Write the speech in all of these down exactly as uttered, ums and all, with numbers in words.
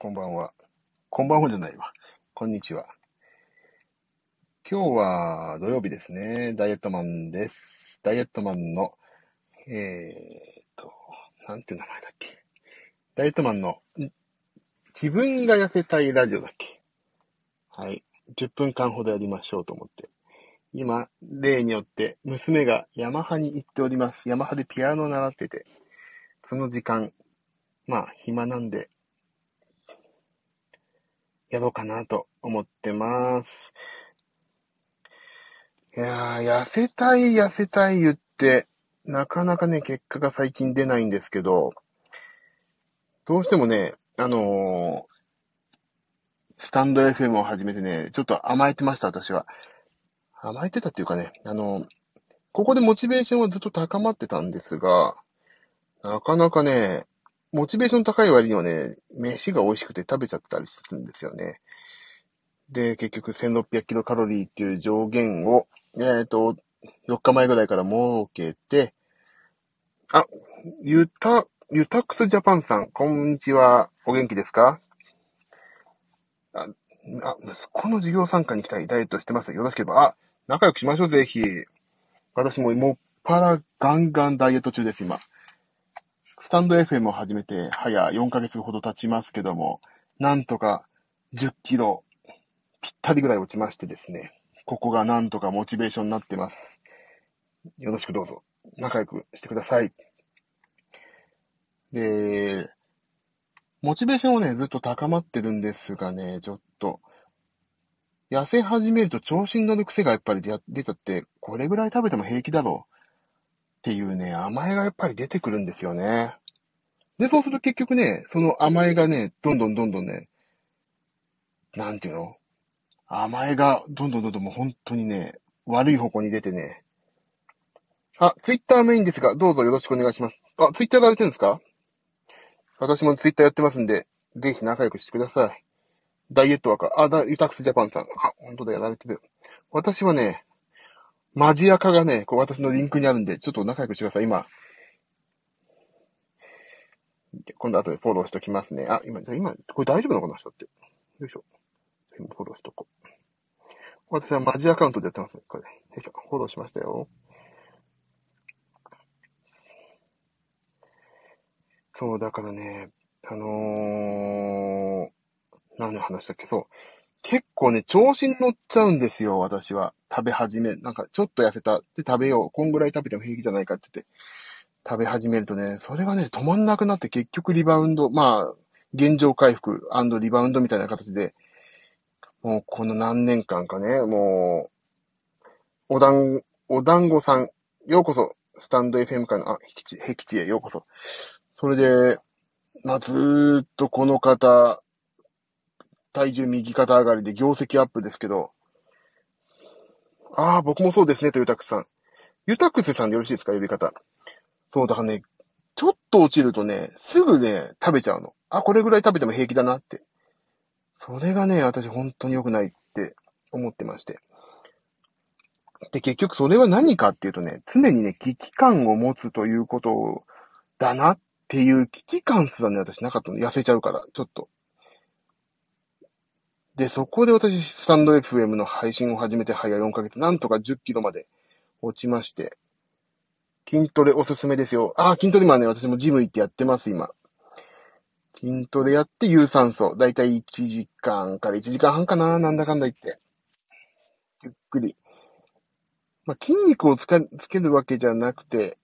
こんばんは。こんばんはじゃないわ。こんにちは。今日は土曜日ですね。ダイエットマンです。ダイエットマンの、えーっと、なんて名前だっけ。ダイエットマンの、自分が痩せたいラジオだっけ。はい。じゅっぷんかんほどやりましょうと思って。今、例によって、娘がヤマハに行っております。ヤマハでピアノを習ってて、その時間、まあ、暇なんで、やろうかなと思ってます。いやー、痩せたい、痩せたい言って、なかなかね、結果が最近出ないんですけど、どうしてもね、あのー、スタンド エフエム を始めてね、ちょっと甘えてました、私は。甘えてたっていうかね、あの、ここでモチベーションはずっと高まってたんですが、なかなかね、モチベーション高い割にはね、飯が美味しくて食べちゃったりするんですよね。で、結局せんろっぴゃくキロカロリーっていう上限を、えっと、よっかまえぐらいから設けて、あ、ユタ、ユタクスジャパンさん、こんにちは。お元気ですか？あ、あ、息子の授業参加に行きたい。ダイエットしてます。よろしければ、あ、仲良くしましょう、ぜひ。私ももっぱらガンガンダイエット中です、今。スタンド エフエム を始めて、早よんかげつほど経ちますけども、なんとかじゅっキロぴったりぐらい落ちましてですね、ここがなんとかモチベーションになってます。よろしくどうぞ、仲良くしてください。で、モチベーションをね、ずっと高まってるんですがね、ちょっと、痩せ始めると調子に乗る癖がやっぱり出ちゃって、これぐらい食べても平気だろう。っていうね、甘えがやっぱり出てくるんですよね。で、そうすると結局ね、その甘えがね、どんどんどんどんね、なんていうの？甘えがどんどんどんどんもう本当にね、悪い方向に出てね。あ、ツイッターメインですが、どうぞよろしくお願いします。あ、ツイッターやられてるんですか？私もツイッターやってますんで、ぜひ仲良くしてください。ダイエットワーカー、あ、ダユタクスジャパンさん。あ、本当だ、やられてる。私はね、マジアカがね、こう私のリンクにあるんで、ちょっと仲良くしてください、今。今度後でフォローしときますね。あ、今、じゃあ今、これ大丈夫なのかな、下って。よいしょ。今フォローしとこう。私はマジアカウントでやってますね、これ。よいしょ。フォローしましたよ。そう、だからね、あのー、何の話だっけ、そう。結構ね、調子に乗っちゃうんですよ、私は。食べ始め、なんか、ちょっと痩せた。で、食べよう。こんぐらい食べても平気じゃないかって言って、食べ始めるとね、それがね、止まんなくなって、結局リバウンド、まあ、現状回復&リバウンドみたいな形で、もう、この何年間かね、もう、おだん、お団子さん、ようこそ、スタンド エフエム 会の、あ、へきち、へきちへようこそ。それで、まあ、ずーっとこの方、体重右肩上がりで業績アップですけど、ああ、僕もそうですね、とユタクスさん。ユタクスさんでよろしいですか、呼び方。そう、だからね、ちょっと落ちるとね、すぐね、食べちゃうの。あ、これぐらい食べても平気だなって。それがね、私本当に良くないって思ってまして。で、結局それは何かっていうとね、常にね、危機感を持つということだなっていう危機感すらね、私なかったの。痩せちゃうから、ちょっと。で、そこで私、スタンド エフエム の配信を始めて早よんかげつ、なんとかじゅっキロまで落ちまして、筋トレおすすめですよ。ああ、筋トレ今ね、私もジム行ってやってます、今。筋トレやって有酸素。だいたいいちじかんからいちじかんはんかな、なんだかんだ言って。ゆっくり。まあ、筋肉をつか、つけるわけじゃなくて、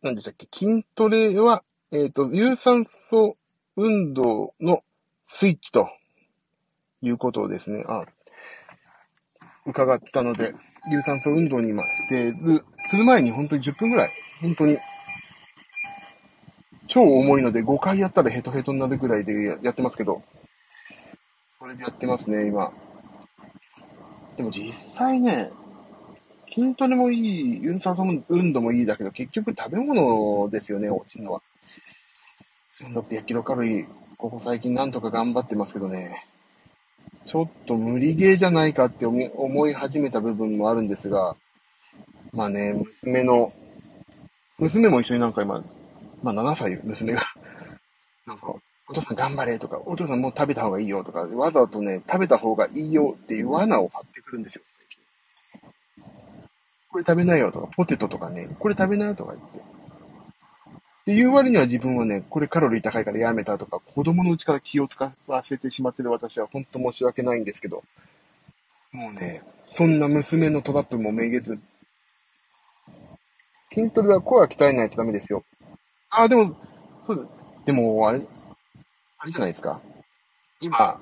なんでしたっけ、筋トレは、えっと、有酸素運動のスイッチと、いうことをですね、あ、伺ったので、有酸素運動に今してる、する前に本当にじゅっぷんぐらい、本当に、超重いのでごかいやったらヘトヘトになるぐらいで や, やってますけど、それでやってますね、今。でも実際ね、筋トレもいい、有酸素運動もいいだけど、結局食べ物ですよね、落ちるのは。せんろっぴゃくキロカロリー、ここ最近なんとか頑張ってますけどね。ちょっと無理ゲーじゃないかって思い始めた部分もあるんですが、まあね、娘の、娘も一緒になんか今、まあななさい、娘が、なんかお父さん頑張れとか、お父さんもう食べた方がいいよとか、わざとね、食べた方がいいよっていう罠を張ってくるんですよ、最近。これ食べないよとか、ポテトとかね、これ食べないよとか言って。っていう割には自分はね、これカロリー高いからやめたとか、子供のうちから気を使わせてしまってる私は本当申し訳ないんですけど、もうね、そんな娘のトラップもめげず、筋トレはコア鍛えないとダメですよ。ああ、でも、そうです。でも、あれ、あれじゃないですか。今、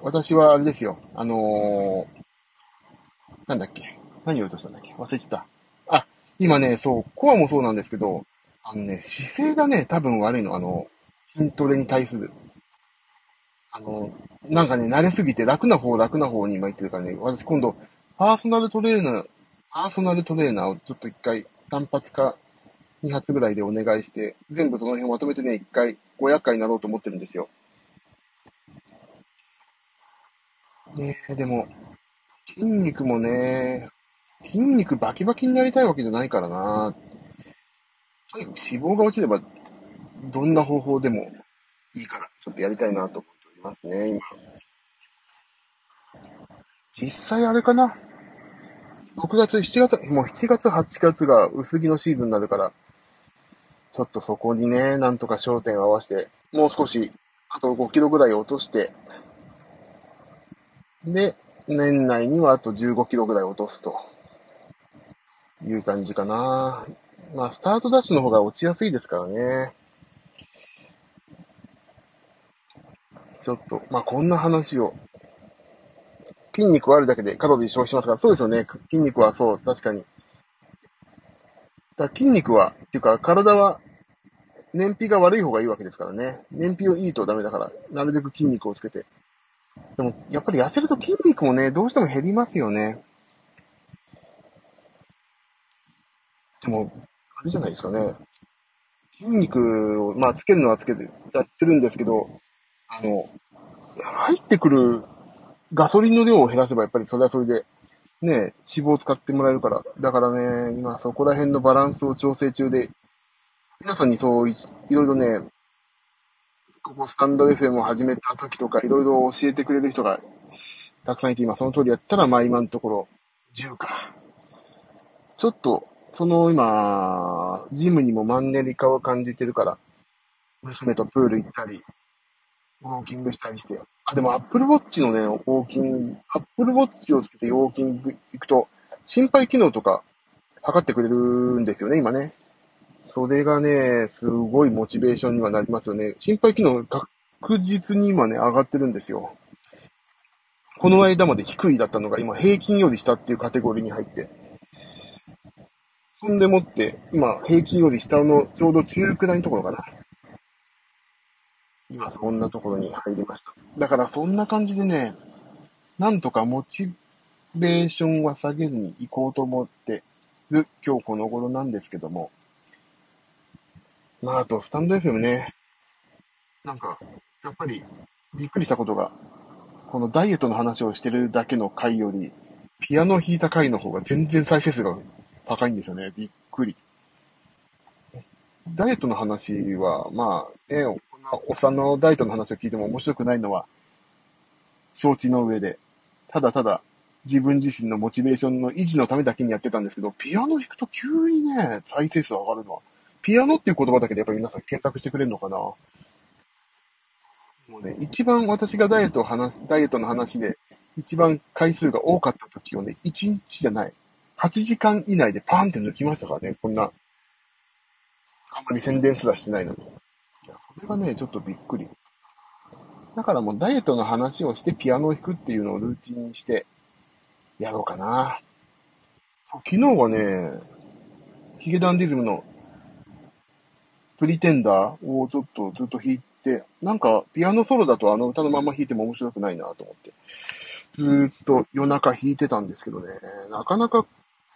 私はあれですよ。あのー、なんだっけ。何を言おうとしたんだっけ。忘れちゃった。あ、今ね、そう、コアもそうなんですけど、あのね、姿勢がね、多分悪いの。あの、筋トレに対する。あの、なんかね、慣れすぎて楽な方、楽な方に今言ってるからね、私今度、パーソナルトレーナー、パーソナルトレーナーをちょっと一回、単発か、に発ぐらいでお願いして、全部その辺をまとめてね、いっかいごひゃっかいになろうと思ってるんですよ。ねえ、でも、筋肉もね、筋肉バキバキになりたいわけじゃないからな。とにかく脂肪が落ちれば、どんな方法でもいいから、ちょっとやりたいなと思っておりますね、今。実際あれかな。ろくがつ、しちがつ、もうしちがつ、はちがつが薄着のシーズンになるから、ちょっとそこにね、なんとか焦点を合わせて、もう少し、あとごキロぐらい落として、で、年内にはあとじゅうごキロぐらい落とすという感じかな。まあ、スタートダッシュの方が落ちやすいですからね。ちょっと、まあ、こんな話を。筋肉はあるだけでカロリー消費しますから、そうですよね。筋肉はそう、確かに。だ筋肉は、っていうか体は、燃費が悪い方がいいわけですからね。燃費をいいとダメだから、なるべく筋肉をつけて。でも、やっぱり痩せると筋肉もね、どうしても減りますよね。でも、あれじゃないですかね。筋肉を、まあ、つけるのはつけて、やってるんですけど、あの、入ってくる、ガソリンの量を減らせばやっぱりそれはそれで、ね、脂肪を使ってもらえるから。だからね、今そこら辺のバランスを調整中で、皆さんにそうい、いろいろね、ここスタンド エフエム を始めた時とか、いろいろ教えてくれる人がたくさんいて、今その通りやったら、まあ今のところじゅうか。ちょっと、その今、ジムにもマンネリ化を感じてるから、娘とプール行ったり、ウォーキングしたりして。あ、でも Apple Watch のね、ウォーキング、Apple Watch をつけてウォーキング行くと、心肺機能とか測ってくれるんですよね、今ね。それがね、すごいモチベーションにはなりますよね。心肺機能確実に今ね、上がってるんですよ。この間まで低いだったのが、今平均より下っていうカテゴリーに入って。そんでもって、今平均より下のちょうど中くらいのところかな。今そんなところに入りました。だからそんな感じでね、なんとかモチベーションは下げずに行こうと思ってる今日この頃なんですけども。まああとスタンド エフエム ね、なんかやっぱりびっくりしたことが、このダイエットの話をしてるだけの回より、ピアノ弾いた回の方が全然再生数が高いんですよね。びっくり。ダイエットの話は、まあ、ね、おっさんのダイエットの話を聞いても面白くないのは承知の上で、ただただ自分自身のモチベーションの維持のためだけにやってたんですけど、ピアノ弾くと急にね、再生数上がるのは、ピアノっていう言葉だけでやっぱり皆さん検索してくれるのかな。もうね、一番私がダイエットを話す、ダイエットの話で一番回数が多かった時をね、いちにちじゃない、はちじかん以内でパーンって抜きましたからね、こんな、あんまり宣伝すらしてないのに。いや、それがね、ちょっとびっくり。だからもうダイエットの話をしてピアノを弾くっていうのをルーティンにしてやろうかな。そう、昨日はね、ヒゲダンディズムのプリテンダーをちょっとずっと弾いて、なんかピアノソロだとあの歌のまま弾いても面白くないなと思って、ずーっと夜中弾いてたんですけどね、なかなか、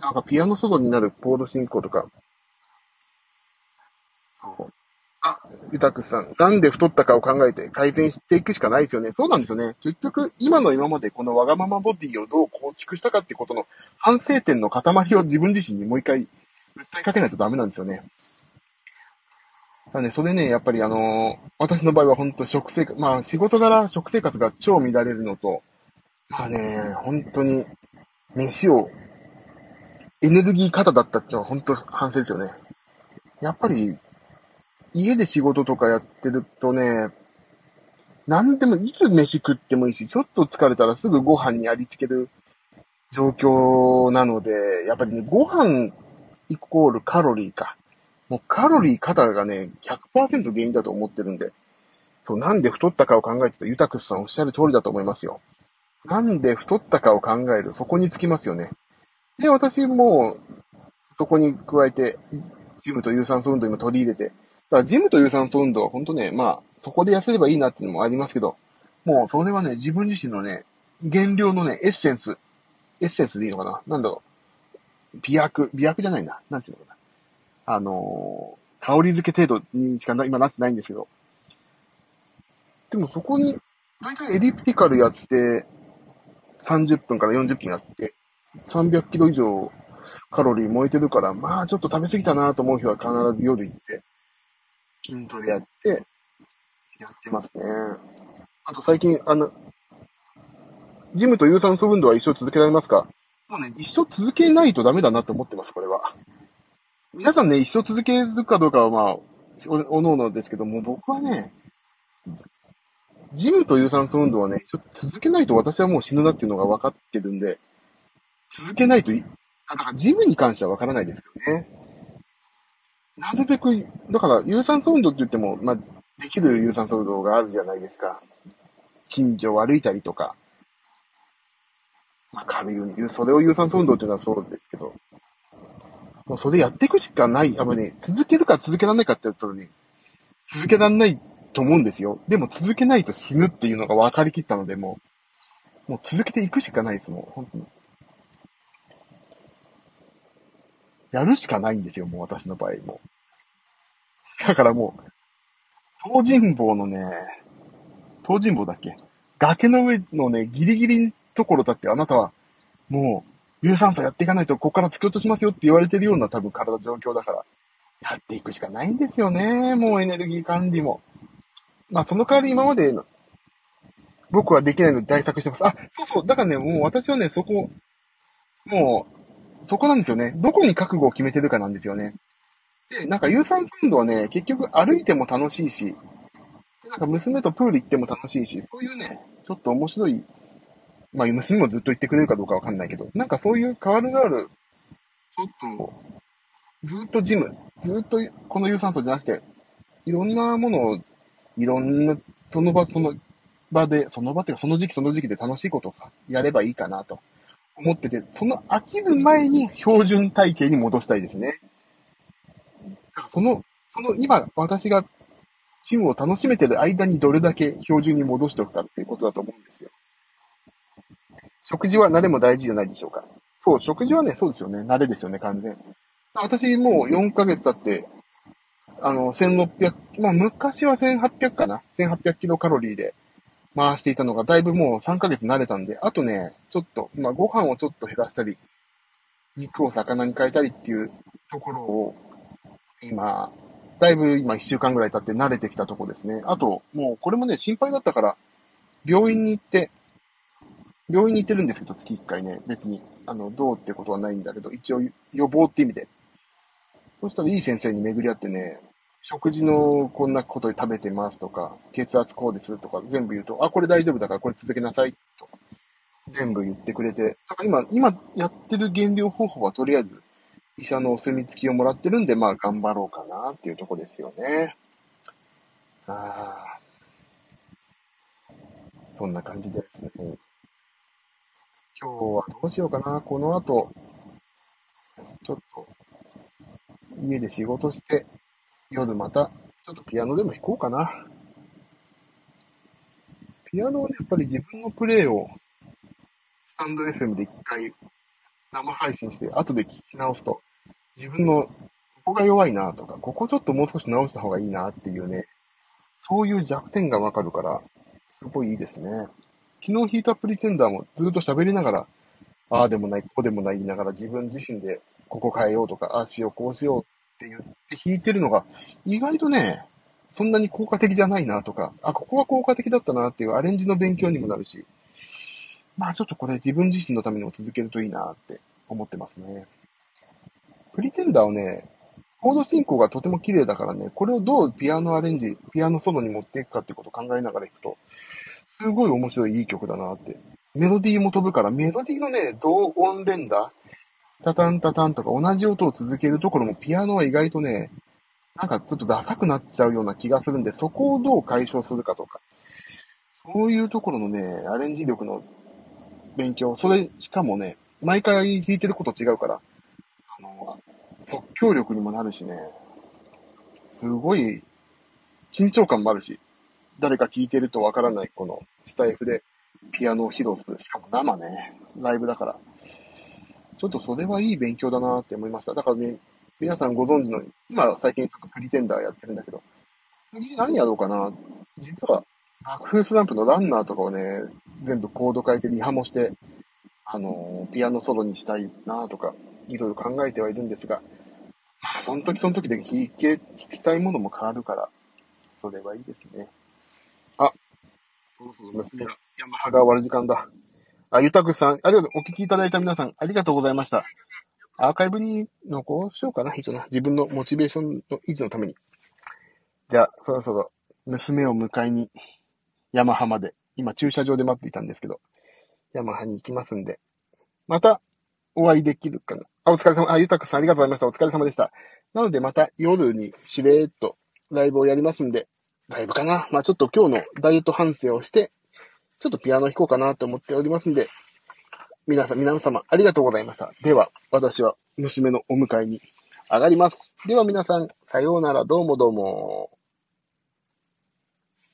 なんかピアノソロになるコード進行とか、そうあ、ゆたくさん、なんで太ったかを考えて改善していくしかないですよね。そうなんですよね。結局、今の今までこのわがままボディをどう構築したかってことの反省点の塊を自分自身にもう一回訴えかけないとダメなんですよね。ただね、それね、やっぱりあの、私の場合は本当食生活、まあ仕事柄食生活が超乱れるのと、まあね、本当に飯をエネルギー過多だったってのは本当反省ですよね。やっぱり家で仕事とかやってるとね、何でもいつ飯食ってもいいし、ちょっと疲れたらすぐご飯にありつける状況なので、やっぱりね、ご飯イコールカロリーか。もうカロリー過多がね、ひゃくパーセント 原因だと思ってるんで、そう、なんで太ったかを考えてたユタクスさんおっしゃる通りだと思いますよ。なんで太ったかを考える、そこにつきますよね。で、私も、そこに加えて、ジムと有酸素運動今取り入れて、だからジムと有酸素運動は本当ね、まあ、そこで痩せればいいなっていうのもありますけど、もうそれはね、自分自身のね、減量のね、エッセンス、エッセンスでいいのかな、なんだろう、美白、美白じゃないな、なんていうのかな。あのー、香り付け程度にしかな今なってないんですけど。でもそこに、大体エリプティカルやって、さんじゅっぷんからよんじゅっぷんやって、さんびゃくキロ以上カロリー燃えてるから、まあちょっと食べ過ぎたなと思う日は必ず夜行って、筋トレやって、やってますね。あと最近、あの、ジムと有酸素運動は一生続けられますか？もうね、一生続けないとダメだなと思ってます、これは。皆さんね、一生続けるかどうかはまあ、おのおのですけども、僕はね、ジムと有酸素運動はね、続けないと私はもう死ぬなっていうのが分かってるんで、続けないとい、あ、だからジムに関しては分からないですけどね。なるべく、だから有酸素運動って言っても、まあ、できる有酸素運動があるじゃないですか。近所を歩いたりとか。まあ、軽い、それを有酸素運動っていうのはそうですけど、もうそれやっていくしかない。あのね、続けるか続けられないかって言ったらね、続けられないと思うんですよ。でも続けないと死ぬっていうのが分かりきったので、もう、もう続けていくしかないです、もう、本当に。やるしかないんですよ、もう私の場合も。だからもう、東尋坊のね、東尋坊だっけ？崖の上のね、ギリギリのところだってあなたは、もう、有酸素やっていかないとここから突き落としますよって言われてるような多分体状況だから、やっていくしかないんですよね、もうエネルギー管理も。まあ、その代わり今までの、僕はできないので対策してます。あ、そうそう。だからね、もう私はね、そこ、もう、そこなんですよね。どこに覚悟を決めてるかなんですよね。で、なんか有酸素運動はね、結局歩いても楽しいし、でなんか娘とプール行っても楽しいし、そういうね、ちょっと面白い、まあ娘もずっと行ってくれるかどうかわかんないけど、なんかそういう変わる変わる、ちょっと、ずっとジム、ずっとこの有酸素じゃなくて、いろんなものを、いろんな、その場、その場で、その場っていうか、その時期その時期で楽しいことをやればいいかなと思ってて、その飽きる前に標準体型に戻したいですね。だからその、その今、私がジムを楽しめてる間にどれだけ標準に戻しておくかっていうことだと思うんですよ。食事は慣れも大事じゃないでしょうか。そう、食事はね、そうですよね。慣れですよね、完全。私もうよんかげつ経って、あの、せんろっぴゃく、まあ、昔はせんはっぴゃくかな ?せんはっぴゃくキロカロリーで回していたのが、だいぶもうさんかげつ慣れたんで、あとね、ちょっと、まあ、ご飯をちょっと減らしたり、肉を魚に変えたりっていうところを、今、だいぶ今いっしゅうかんぐらい経って慣れてきたところですね。あと、もうこれもね、心配だったから、病院に行って、病院に行ってるんですけど、月いっかいね、別に、あの、どうってことはないんだけど、一応予防って意味で。そしたらいい先生に巡り合ってね、食事のこんなことで食べてますとか、血圧こうですとか全部言うと、あ、これ大丈夫だからこれ続けなさいと、全部言ってくれて、だから今、今やってる減量方法はとりあえず医者のお墨付きをもらってるんで、まあ頑張ろうかなっていうとこですよね。ああ。そんな感じですね。今日はどうしようかな。この後、ちょっと、家で仕事して、夜また、ちょっとピアノでも弾こうかな。ピアノはね、やっぱり自分のプレイを、スタンド エフエム で一回生配信して、後で聞き直すと、自分の、ここが弱いなとか、ここちょっともう少し直した方がいいなっていうね、そういう弱点がわかるから、すごいいいですね。昨日弾いたプリテンダーもずっと喋りながら、ああでもない、こうでもない言いながら自分自身で、ここ変えようとか、ああしよう、こうしよって言って弾いてるのが、意外とね、そんなに効果的じゃないなとか、あ、ここが効果的だったなっていうアレンジの勉強にもなるし、まあちょっとこれ自分自身のためにも続けるといいなって思ってますね。プリテンダーをね、コード進行がとても綺麗だからね、これをどうピアノアレンジ、ピアノソロに持っていくかってことを考えながら弾くと、すごい面白いいい曲だなって。メロディーも飛ぶから、メロディーのね、同音連打、タタンタタンとか同じ音を続けるところもピアノは意外とね、なんかちょっとダサくなっちゃうような気がするんで、そこをどう解消するかとか、そういうところのね、アレンジ力の勉強、それしかもね、毎回弾いてること違うから、あの、即興力にもなるしね、すごい緊張感もあるし、誰か聴いてるとわからないこのスタイフでピアノを披露する。しかも生ね、ライブだから。ちょっとそれはいい勉強だなって思いました。だからね、皆さんご存知の、今最近ちょっとプリテンダーやってるんだけど、次何やろうかな。実は、爆風スランプのランナーとかをね、全部コード変えてリハもして、あのー、ピアノソロにしたいなとか、いろいろ考えてはいるんですが、まあ、その時その時で弾け、弾きたいものも変わるから、それはいいですね。あ、そうそう、娘が、ヤマハが終わる時間だ。あ、ゆたくさん、ありがとう、お聞きいただいた皆さん、ありがとうございました。アーカイブに残しようかな、一応な。自分のモチベーションの維持のために。じゃあ、そろそろ、娘を迎えに、ヤマハまで、今駐車場で待っていたんですけど、ヤマハに行きますんで、また、お会いできるかな。あ、お疲れ様。あ、ゆたくさん、ありがとうございました。お疲れ様でした。なので、また夜にしれーっとライブをやりますんで、ライブかな。まあちょっと今日のダイエット反省をして、ちょっとピアノ弾こうかなと思っておりますんで、皆さん、皆様ありがとうございました。では、私は娘のお迎えに上がります。では皆さん、さようなら、どうもどうも。